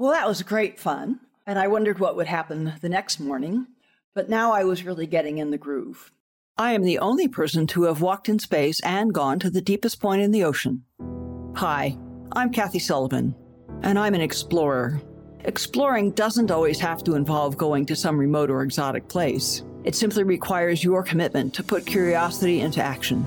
Well, that was great fun. And I wondered what would happen the next morning. But now I was really getting in the groove. I am the only person to have walked in space and gone to the deepest point in the ocean. Hi, I'm Kathy Sullivan, and I'm an explorer. Exploring doesn't always have to involve going to some remote or exotic place. It simply requires your commitment to put curiosity into action.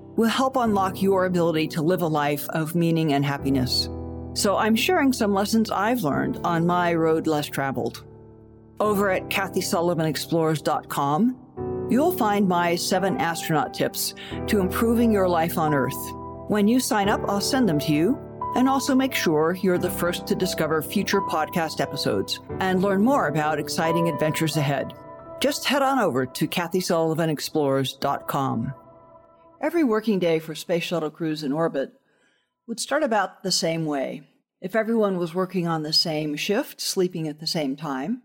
will help unlock your ability to live a life of meaning and happiness. So I'm sharing some lessons I've learned on my road less traveled. Over at kathysullivanexplores.com, you'll find my 7 astronaut tips to improving your life on Earth. When you sign up, I'll send them to you, and also make sure you're the first to discover future podcast episodes and learn more about exciting adventures ahead. Just head on over to kathysullivanexplores.com. Every working day for space shuttle crews in orbit would start about the same way. If everyone was working on the same shift, sleeping at the same time,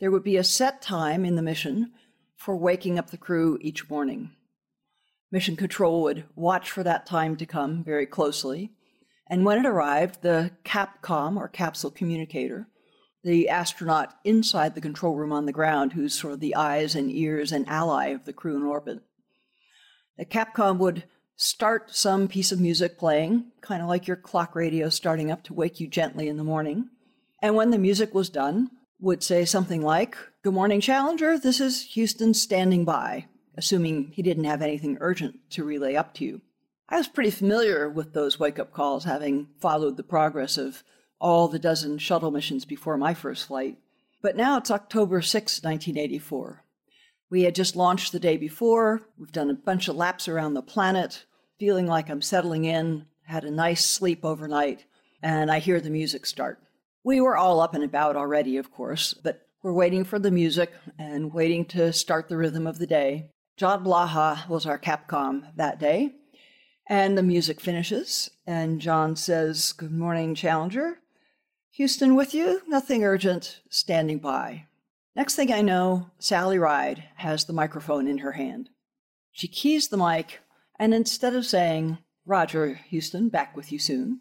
there would be a set time in the mission for waking up the crew each morning. Mission Control would watch for that time to come very closely, and when it arrived, the CAPCOM, or capsule communicator, the astronaut inside the control room on the ground, who's sort of the eyes and ears and ally of the crew in orbit. The CAPCOM would start some piece of music playing, kind of like your clock radio starting up to wake you gently in the morning. And when the music was done, would say something like, "Good morning, Challenger, this is Houston standing by," assuming he didn't have anything urgent to relay up to you. I was pretty familiar with those wake-up calls, having followed the progress of all the dozen shuttle missions before my first flight. But now it's October 6, 1984. We had just launched the day before. We've done a bunch of laps around the planet, feeling like I'm settling in, had a nice sleep overnight, and I hear the music start. We were all up and about already, of course, but we're waiting for the music and waiting to start the rhythm of the day. John Blaha was our CAPCOM that day, and the music finishes, and John says, "Good morning, Challenger. Houston with you, nothing urgent, standing by." Next thing I know, Sally Ride has the microphone in her hand. She keys the mic, and instead of saying, "Roger, Houston, back with you soon,"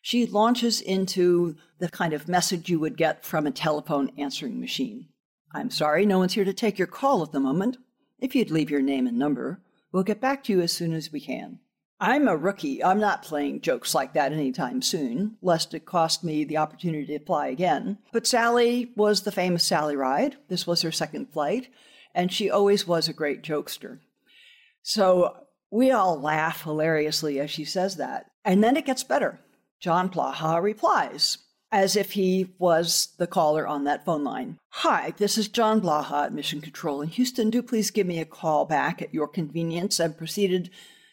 she launches into the kind of message you would get from a telephone answering machine. "I'm sorry, no one's here to take your call at the moment. If you'd leave your name and number, we'll get back to you as soon as we can." I'm a rookie. I'm not playing jokes like that anytime soon, lest it cost me the opportunity to fly again. But Sally was the famous Sally Ride. This was her second flight, and she always was a great jokester. So we all laugh hilariously as she says that. And then it gets better. John Blaha replies, as if he was the caller on that phone line. "Hi, this is John Blaha at Mission Control in Houston. Do please give me a call back at your convenience," and proceeded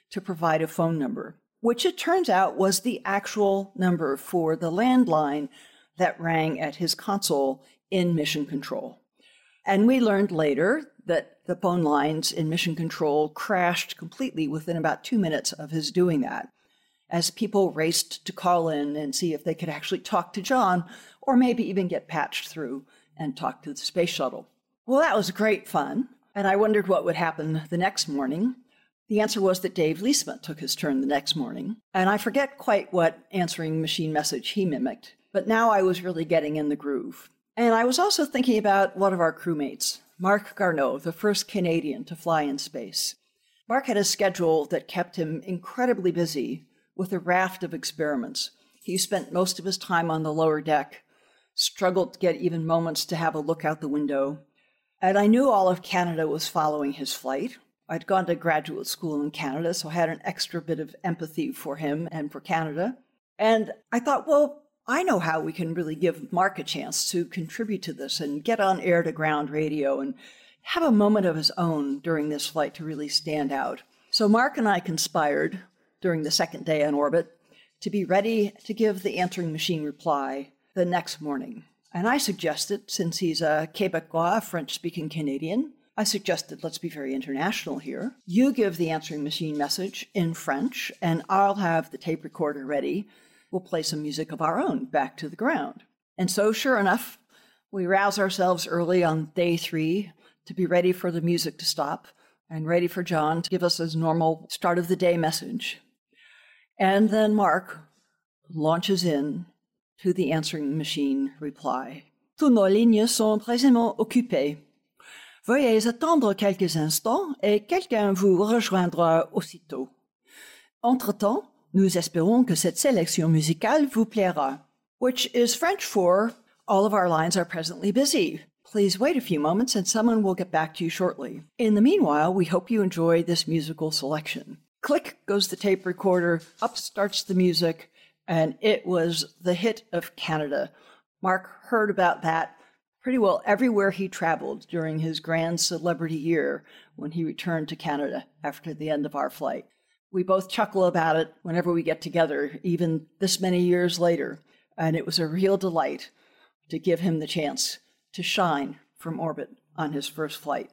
to provide a phone number, which it turns out was the actual number for the landline that rang at his console in Mission Control. And we learned later that the phone lines in Mission Control crashed completely within about 2 minutes of his doing that, as people raced to call in and see if they could actually talk to John, or maybe even get patched through and talk to the space shuttle. Well, that was great fun, and I wondered what would happen the next morning. The answer was that Dave Leesman took his turn the next morning, and I forget quite what answering machine message he mimicked, but now I was really getting in the groove. And I was also thinking about one of our crewmates, Marc Garneau, the first Canadian to fly in space. Marc had a schedule that kept him incredibly busy with a raft of experiments. He spent most of his time on the lower deck, struggled to get even moments to have a look out the window, and I knew all of Canada was following his flight. I'd gone to graduate school in Canada, so I had an extra bit of empathy for him and for Canada. And I thought, well, I know how we can really give Marc a chance to contribute to this and get on air-to-ground radio and have a moment of his own during this flight to really stand out. So Marc and I conspired during the second day in orbit to be ready to give the answering machine reply the next morning. And I suggested, since he's a Québécois, French-speaking Canadian, I suggested, let's be very international here. You give the answering machine message in French, and I'll have the tape recorder ready. We'll play some music of our own, Back to the Ground. And so, sure enough, we rouse ourselves early on day 3 to be ready for the music to stop and ready for John to give us his normal start of the day message. And then Marc launches in to the answering machine reply. Toutes nos lignes sont présentement occupées. Veuillez attendre quelques instants et quelqu'un vous rejoindra aussitôt. Entre-temps, nous espérons que cette sélection musicale vous plaira. Which is French for, all of our lines are presently busy. Please wait a few moments and someone will get back to you shortly. In the meanwhile, we hope you enjoy this musical selection. Click goes the tape recorder, up starts the music, and it was the hit of Canada. Marc heard about that pretty well everywhere he traveled during his grand celebrity year when he returned to Canada after the end of our flight. We both chuckle about it whenever we get together, even this many years later, and it was a real delight to give him the chance to shine from orbit on his first flight.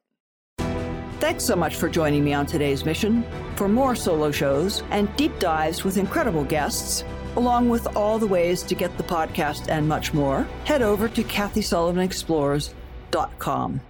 Thanks so much for joining me on today's mission. For more solo shows and deep dives with incredible guests, along with all the ways to get the podcast and much more, head over to kathysullivanexplores.com.